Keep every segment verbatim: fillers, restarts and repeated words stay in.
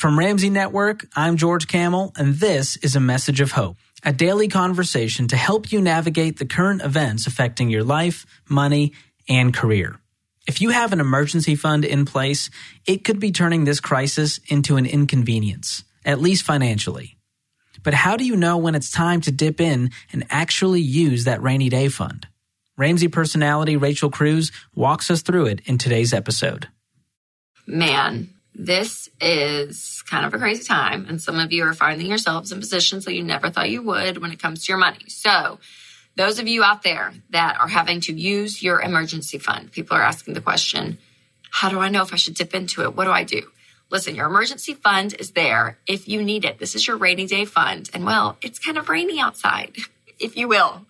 From Ramsey Network, I'm George Camel, and this is A Message of Hope, a daily conversation to help you navigate the current events affecting your life, money, and career. If you have an emergency fund in place, it could be turning this crisis into an inconvenience, at least financially. But how do you know when it's time to dip in and actually use that rainy day fund? Ramsey personality Rachel Cruze walks us through it in today's episode. Man, this is kind of a crazy time, and some of you are finding yourselves in positions that you never thought you would when it comes to your money. So those of you out there that are having to use your emergency fund, people are asking the question, how do I know if I should dip into it? What do I do? Listen, your emergency fund is there if you need it. This is your rainy day fund. And well, it's kind of rainy outside, if you will.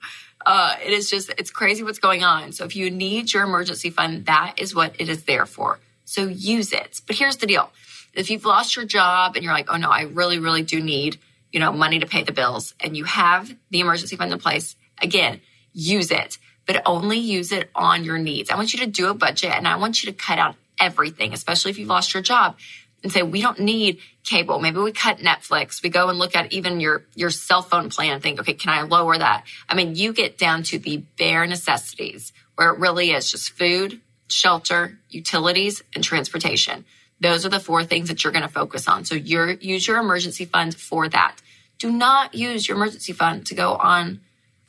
Uh, it is just, it's crazy what's going on. So if you need your emergency fund, that is what it is there for. So use it. But here's the deal. If you've lost your job and you're like, oh no, I really, really do need, you know, money to pay the bills, and you have the emergency fund in place, again, use it, but only use it on your needs. I want you to do a budget, and I want you to cut out everything, especially if you've lost your job, and say, we don't need cable. Maybe we cut Netflix. We go and look at even your, your cell phone plan and think, okay, can I lower that? I mean, you get down to the bare necessities, where it really is just food, shelter, utilities, and transportation. Those are the four things that you're going to focus on. So you're, use your emergency fund for that. Do not use your emergency fund to go on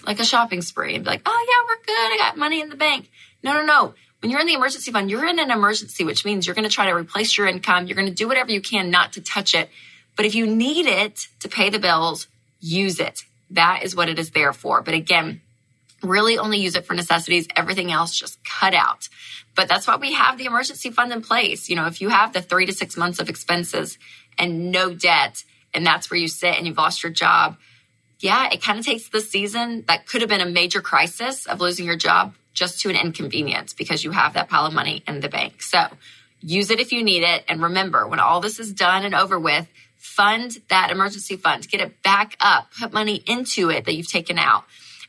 like a shopping spree and be like, oh yeah, we're good, I got money in the bank. No, no, no. When you're in the emergency fund, you're in an emergency, which means you're going to try to replace your income. You're going to do whatever you can not to touch it. But if you need it to pay the bills, use it. That is what it is there for. But again, really only use it for necessities. Everything else, just cut out. But that's why we have the emergency fund in place. You know, if you have the three to six months of expenses and no debt, and that's where you sit and you've lost your job, yeah, it kind of takes the season that could have been a major crisis of losing your job just to an inconvenience, because you have that pile of money in the bank. So use it if you need it. And remember, when all this is done and over with, fund that emergency fund, get it back up, put money into it that you've taken out.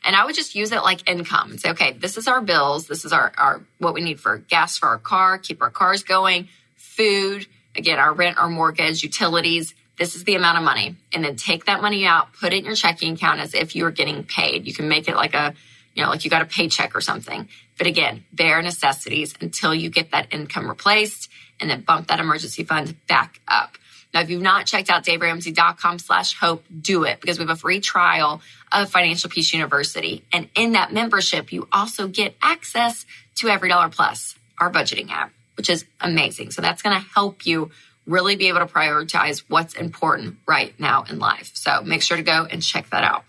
And I would just use it like income and say, okay, this is our bills. This is our, our what we need for gas for our car, keep our cars going, food, again, our rent, our mortgage, utilities. This is the amount of money. And then take that money out, put it in your checking account as if you were getting paid. You can make it like a, you know, like you got a paycheck or something. But again, bare necessities until you get that income replaced, and then bump that emergency fund back up. Now, if you've not checked out DaveRamsey.com slash hope, do it, because we have a free trial of Financial Peace University. And in that membership, you also get access to Every Dollar Plus, our budgeting app, which is amazing. So that's going to help you really be able to prioritize what's important right now in life. So make sure to go and check that out.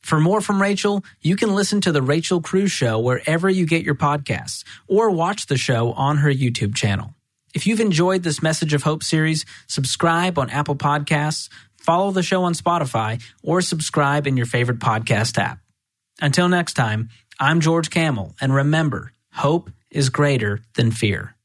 For more from Rachel, you can listen to The Rachel Cruz Show wherever you get your podcasts, or watch the show on her YouTube channel. If you've enjoyed this Message of Hope series, subscribe on Apple Podcasts, follow the show on Spotify, or subscribe in your favorite podcast app. Until next time, I'm George Camel, and remember, hope is greater than fear.